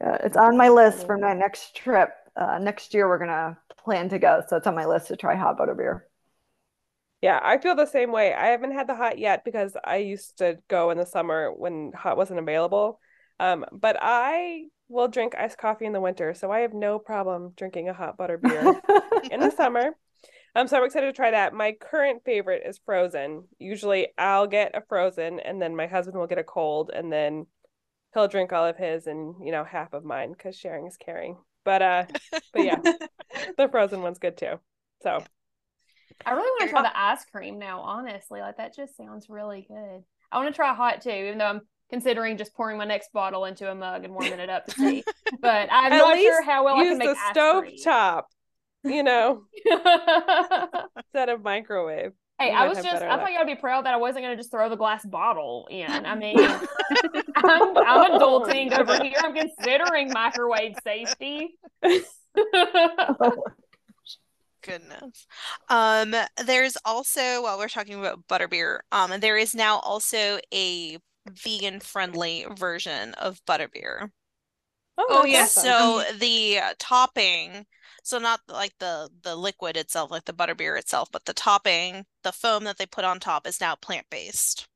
yeah, it's on my list for my next trip. Uh, next year, we're going to plan to go. So it's on my list to try hot butterbeer. Yeah, I feel the same way. I haven't had the hot yet because I used to go in the summer when hot wasn't available. Um, but I will drink iced coffee in the winter. So I have no problem drinking a hot butterbeer in the summer. Um, so I'm excited to try that. My current favorite is frozen. Usually I'll get a frozen and then my husband will get a cold and then he'll drink all of his and, you know, half of mine because sharing is caring. But, uh, but yeah, the frozen one's good too. So I really want to try the ice cream now, honestly. Like that just sounds really good. I want to try hot too, even though I'm considering just pouring my next bottle into a mug and warming it up to see. But I'm At not sure how well I can make ice cream. Use the stovetop. You know, instead of microwave. Hey, I was just, I luck. Thought you ought to be proud that I wasn't going to just throw the glass bottle in. I mean, I'm, I'm adulting over here. I'm considering microwave safety. Oh, goodness. Um, there's also, while we're talking about butterbeer, um, there is now also a vegan friendly version of butterbeer. Oh, oh yeah. Awesome. So the uh, topping, so not like the, the liquid itself, like the butterbeer itself, but the topping, the foam that they put on top is now plant-based.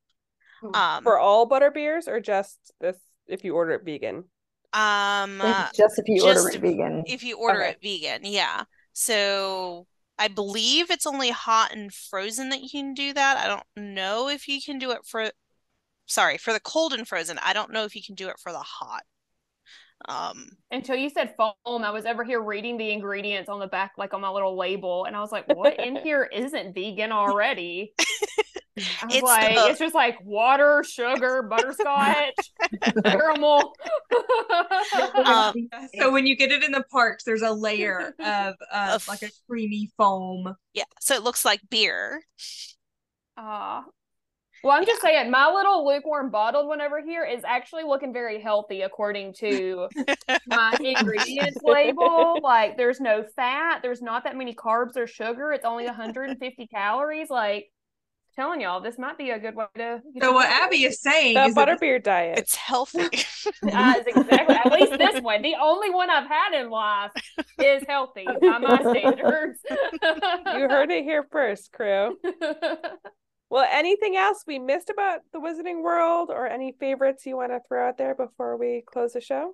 Um, For all butterbeers or just this, if you order it vegan? Um, Just if you just order it vegan. If you order okay. it vegan, yeah. So I believe it's only hot and frozen that you can do that. I don't know if you can do it for, sorry, for the cold and frozen. I don't know if you can do it for the hot. Um, until you said foam, I was over here reading the ingredients on the back, like on my little label, and I was like, what in here isn't vegan already? I was it's like, the... it's just like water, sugar, butterscotch, caramel. um, so when you get it in the parks, there's a layer of, uh, of like a creamy foam. Yeah, so it looks like beer. Ah. Uh, Well, I'm just saying, my little lukewarm bottled one over here is actually looking very healthy according to my ingredients label. Like, there's no fat. There's not that many carbs or sugar. It's only one hundred fifty calories. Like, I'm telling y'all, this might be a good way to... So what Abby is saying the is... The butterbeer diet. It's healthy. uh, it's exactly. At least this one. The only one I've had in life is healthy by my standards. You heard it here first, crew. Well, anything else we missed about the Wizarding World or any favorites you want to throw out there before we close the show?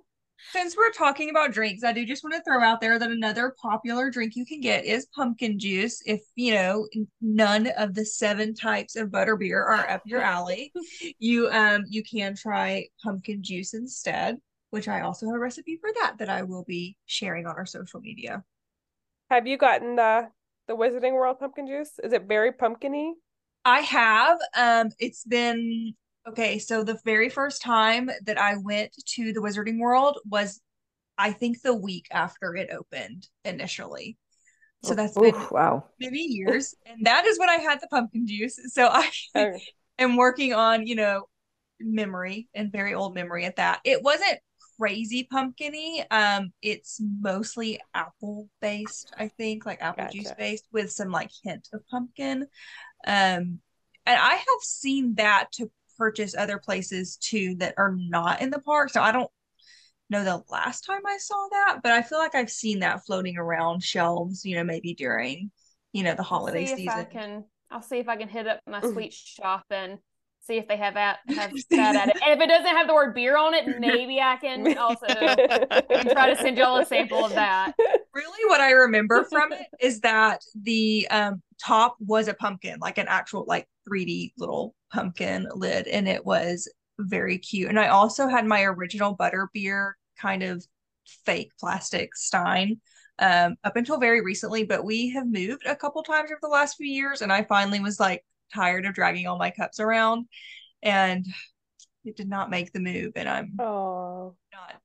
Since we're talking about drinks, I do just want to throw out there that another popular drink you can get is pumpkin juice. If, you know, none of the seven types of butterbeer are up your alley, you um you can try pumpkin juice instead, which I also have a recipe for that that I will be sharing on our social media. Have you gotten the the Wizarding World pumpkin juice? Is it very pumpkin-y? I have. Um, it's been... Okay, so the very first time that I went to the Wizarding World was, I think, the week after it opened initially. So that's Oof, been wow. many years. And that is when I had the pumpkin juice. So I okay. am working on, you know, memory and very old memory at that. It wasn't crazy pumpkin-y. Um, it's mostly apple-based, I think, like apple gotcha. juice-based with some, like, hint of pumpkin. Um, and I have seen that to purchase other places too that are not in the park, so I don't know the last time I saw that, but I feel like I've seen that floating around shelves, you know, maybe during, you know, the holiday see if season. I can, I'll see if I can hit up my sweet shop and see if they have that, have that at it. And if it doesn't have the word beer on it, maybe I can also try to send y'all a sample of that. Really, what I remember from it is that the um, top was a pumpkin, like an actual like three D little pumpkin lid, and it was very cute. And I also had my original butterbeer kind of fake plastic stein um, up until very recently, but we have moved a couple times over the last few years, and I finally was like tired of dragging all my cups around, and it did not make the move. And I'm oh not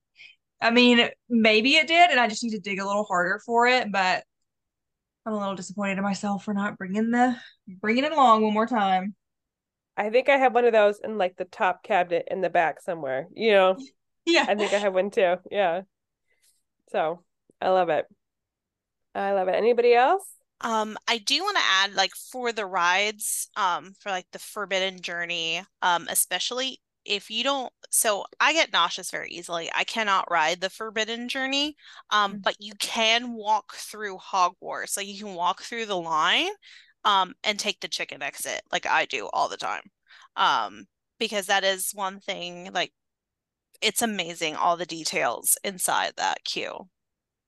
I mean, maybe it did, and I just need to dig a little harder for it, but I'm a little disappointed in myself for not bringing the bringing it along one more time. I think I have one of those in like the top cabinet in the back somewhere, you know. Yeah, I think I have one too. Yeah, so I love it. I love it. Anybody else? Um, I do want to add, like, for the rides, um, for like the Forbidden Journey, um, especially if you don't, so I get nauseous very easily. I cannot ride the Forbidden Journey, um, mm-hmm. but you can walk through Hogwarts. Like, you can walk through the line, um, and take the chicken exit, like I do all the time, um, because that is one thing, like, it's amazing, all the details inside that queue.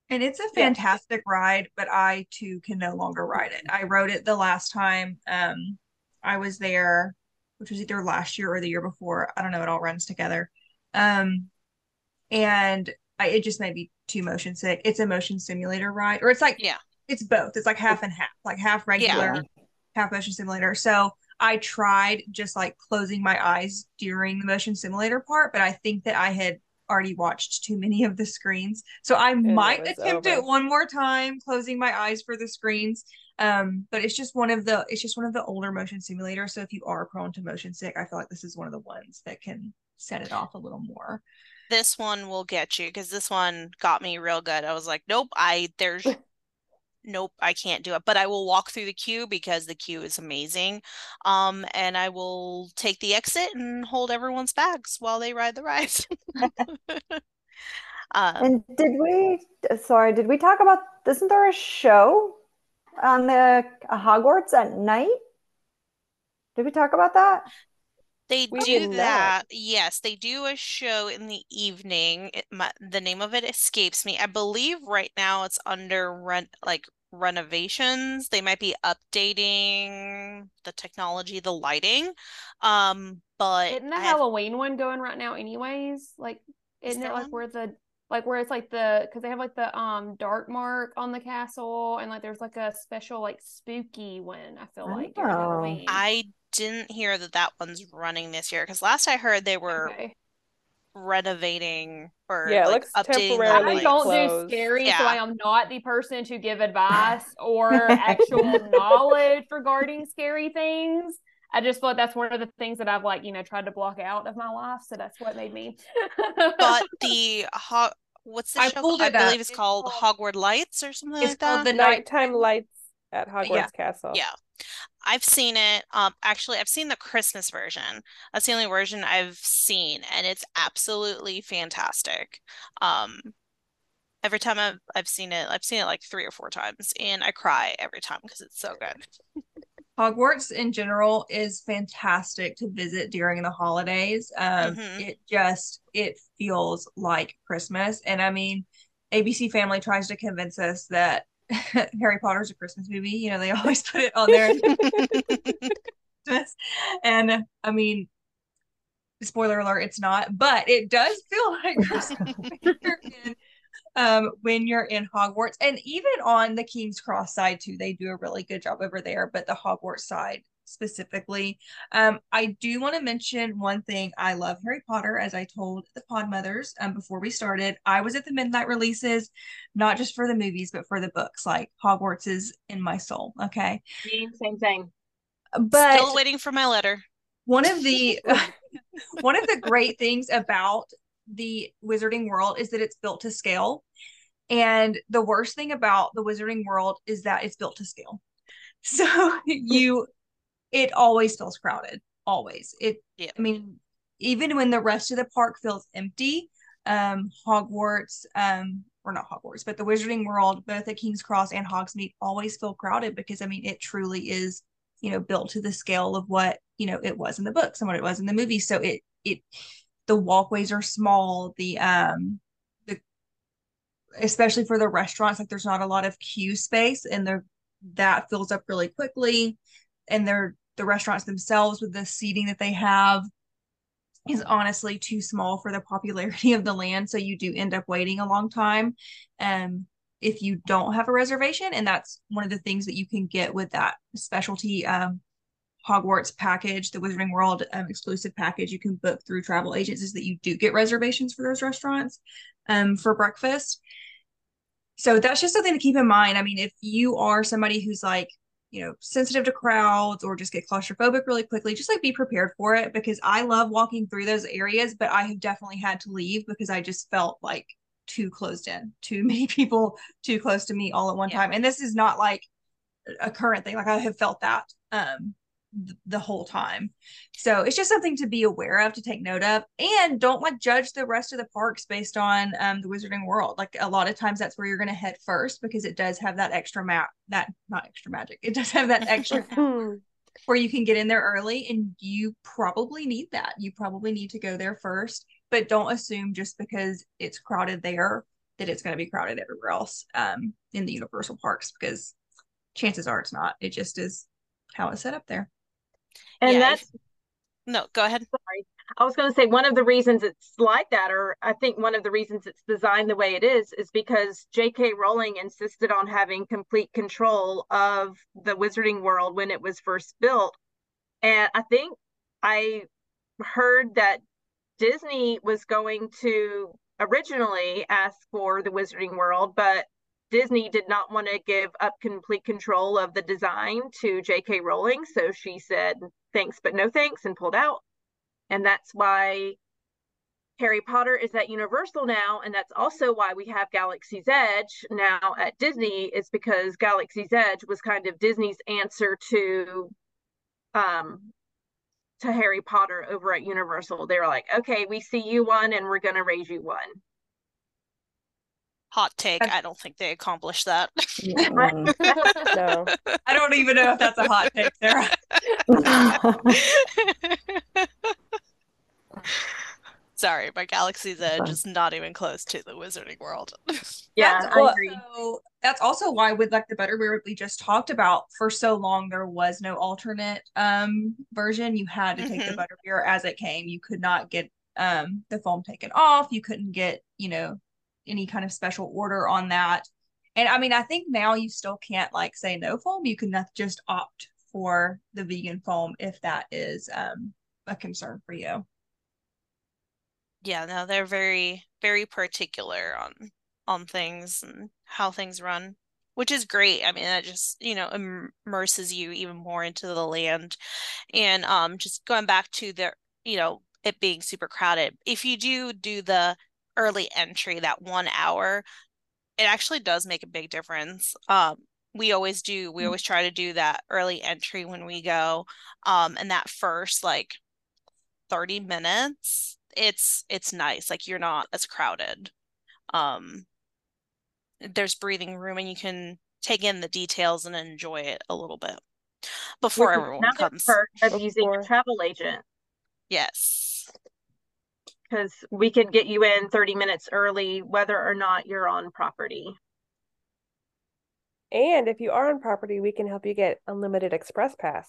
And it's a fantastic yeah. ride, but I, too, can no longer ride it. I rode it the last time um, I was there, which was either last year or the year before. I don't know. It all runs together. Um, and I, it just made me too motion sick. It's a motion simulator ride. Or it's like, yeah, it's both. It's like half and half. Like half regular, yeah. half motion simulator. So I tried just like closing my eyes during the motion simulator part, but I think that I had already watched too many of the screens, so I and might it attempt over. it one more time, closing my eyes for the screens, um but it's just one of the it's just one of the older motion simulators, so if you are prone to motion sick, I feel like this is one of the ones that can set it off a little more. This one will get you, because this one got me real good. I was like, nope, I there's nope, I can't do it, but I will walk through the queue because the queue is amazing, um and I will take the exit and hold everyone's bags while they ride the ride. um, and did we sorry did we talk about, isn't there a show on the uh, Hogwarts at night? Did we talk about that? They we do that. that. Yes, they do a show in the evening. It, my, the name of it escapes me. I believe right now it's under rent, like renovations. They might be updating the technology, the lighting. Um, but isn't the I Halloween have, one going right now, anyways? Like, isn't is it like one? where the like where it's like the because they have like the um dark mark on the castle, and like there's like a special like spooky one. I feel I like during Halloween. I. didn't hear that that one's running this year, because last I heard they were okay. renovating or yeah, like updating. I don't closed. do scary, yeah. so I am not the person to give advice or actual knowledge regarding scary things. I just thought that's one of the things that I've like, you know, tried to block out of my life, so that's what made me. But the ho- what's the I show? I believe up. it's called it's Hogwarts Lights or something like that. It's called the Nighttime Lights at Hogwarts yeah. Castle. Yeah. I've seen it. Um, actually, I've seen the Christmas version. That's the only version I've seen, and it's absolutely fantastic. Um, every time I've I've seen it, I've seen it like three or four times, and I cry every time because it's so good. Hogwarts in general is fantastic to visit during the holidays. Um, mm-hmm. It just, it feels like Christmas. And I mean, A B C Family tries to convince us that Harry Potter's a Christmas movie. You know, they always put it on there. And I mean, spoiler alert, it's not, but it does feel like Christmas when you're in, um, when you're in Hogwarts. And even on the King's Cross side too, they do a really good job over there, but the Hogwarts side specifically. Um, I do want to mention one thing. I love Harry Potter, as I told the Pod Mothers um, before we started. I was at the midnight releases, not just for the movies, but for the books. Like, Hogwarts is in my soul. Okay. Same, same thing. But still waiting for my letter. One of the one of the great things about the Wizarding World is that it's built to scale. And the worst thing about the Wizarding World is that it's built to scale. So you it always feels crowded. Always. It yeah. I mean, even when the rest of the park feels empty, um, Hogwarts, um, or not Hogwarts, but the Wizarding World, both at King's Cross and Hogsmeade, always feel crowded because I mean it truly is, you know, built to the scale of what, you know, it was in the books and what it was in the movie. So it it the walkways are small, the um the especially for the restaurants, like there's not a lot of queue space and there that fills up really quickly. And they're the restaurants themselves with the seating that they have is honestly too small for the popularity of the land. So you do end up waiting a long time um, if you don't have a reservation. And that's one of the things that you can get with that specialty um, Hogwarts package, the Wizarding World um, exclusive package you can book through travel agents, is that you do get reservations for those restaurants um, for breakfast. So that's just something to keep in mind. I mean, if you are somebody who's like, you know, sensitive to crowds or just get claustrophobic really quickly, just like be prepared for it, because I love walking through those areas, but I have definitely had to leave because I just felt like too closed in, too many people too close to me all at one yeah. time. And this is not like a current thing. Like I have felt that um, th- the whole time. So it's just something to be aware of, to take note of, and don't like judge the rest of the parks based on um, the Wizarding World. Like a lot of times that's where you're going to head first, because it does have that extra map, that not extra magic. It does have that extra where you can get in there early, and you probably need that. You probably need to go there first, but don't assume just because it's crowded there that it's going to be crowded everywhere else um, in the Universal Parks, because chances are it's not. It just is how it's set up there. And yeah, that's if... no, go ahead. Sorry. I was going to say one of the reasons it's like that, or I think one of the reasons it's designed the way it is, is because J K Rowling insisted on having complete control of the Wizarding World when it was first built. And I think I heard that Disney was going to originally ask for the Wizarding World, but Disney did not want to give up complete control of the design to J K Rowling. So she said, thanks, but no thanks, and pulled out. And that's why Harry Potter is at Universal now. And that's also why we have Galaxy's Edge now at Disney, is because Galaxy's Edge was kind of Disney's answer to, um, to Harry Potter over at Universal. They were like, okay, we see you one, and we're going to raise you one. Hot take, I don't think they accomplished that. Mm-hmm. No. I don't even know if that's a hot take, Sarah. Sorry, my Galaxy's Edge is not even close to the Wizarding World. Yeah, that's, I also, agree. That's also why with like the Butterbeer we just talked about, for so long there was no alternate um, version. You had to take mm-hmm. the Butterbeer as it came. You could not get um, the foam taken off. You couldn't get, you know, any kind of special order on that. And I mean, I think now you still can't like say no foam. You can just opt for the vegan foam if that is um, a concern for you. Yeah, no, they're very, very particular on on things and how things run, which is great. I mean, that just, you know, immerses you even more into the land. And um, just going back to the, you know, it being super crowded, if you do do the early entry, that one hour, it actually does make a big difference. um we always do we always try to do that early entry when we go, um and that first like thirty minutes, it's it's nice. Like, you're not as crowded. Um there's breathing room, and you can take in the details and enjoy it a little bit. before With everyone comes. Perk of before. Using a travel agent. Yes. Because we could get you in thirty minutes early, whether or not you're on property. And if you are on property, we can help you get unlimited express pass.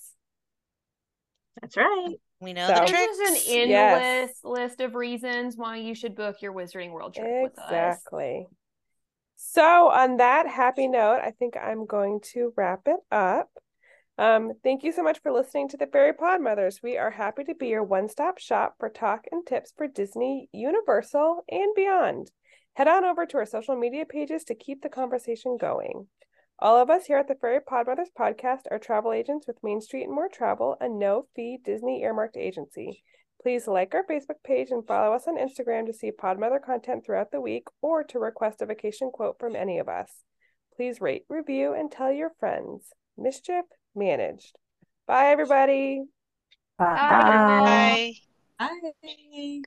That's right. We know so. the tricks. There's an endless yes. list of reasons why you should book your Wizarding World trip exactly. with us. Exactly. So on that happy note, I think I'm going to wrap it up. Um, thank you so much for listening to the Fairy Pod Mothers. We are happy to be your one-stop shop for talk and tips for Disney, Universal, and beyond. Head on over to our social media pages to keep the conversation going. All of us here at the Fairy Pod Mothers podcast are travel agents with Main Street and More Travel, a no-fee Disney earmarked agency. Please like our Facebook page and follow us on Instagram to see Podmother content throughout the week or to request a vacation quote from any of us. Please rate, review, and tell your friends. Mischief managed. Bye, everybody. Bye. Bye. Bye. Bye.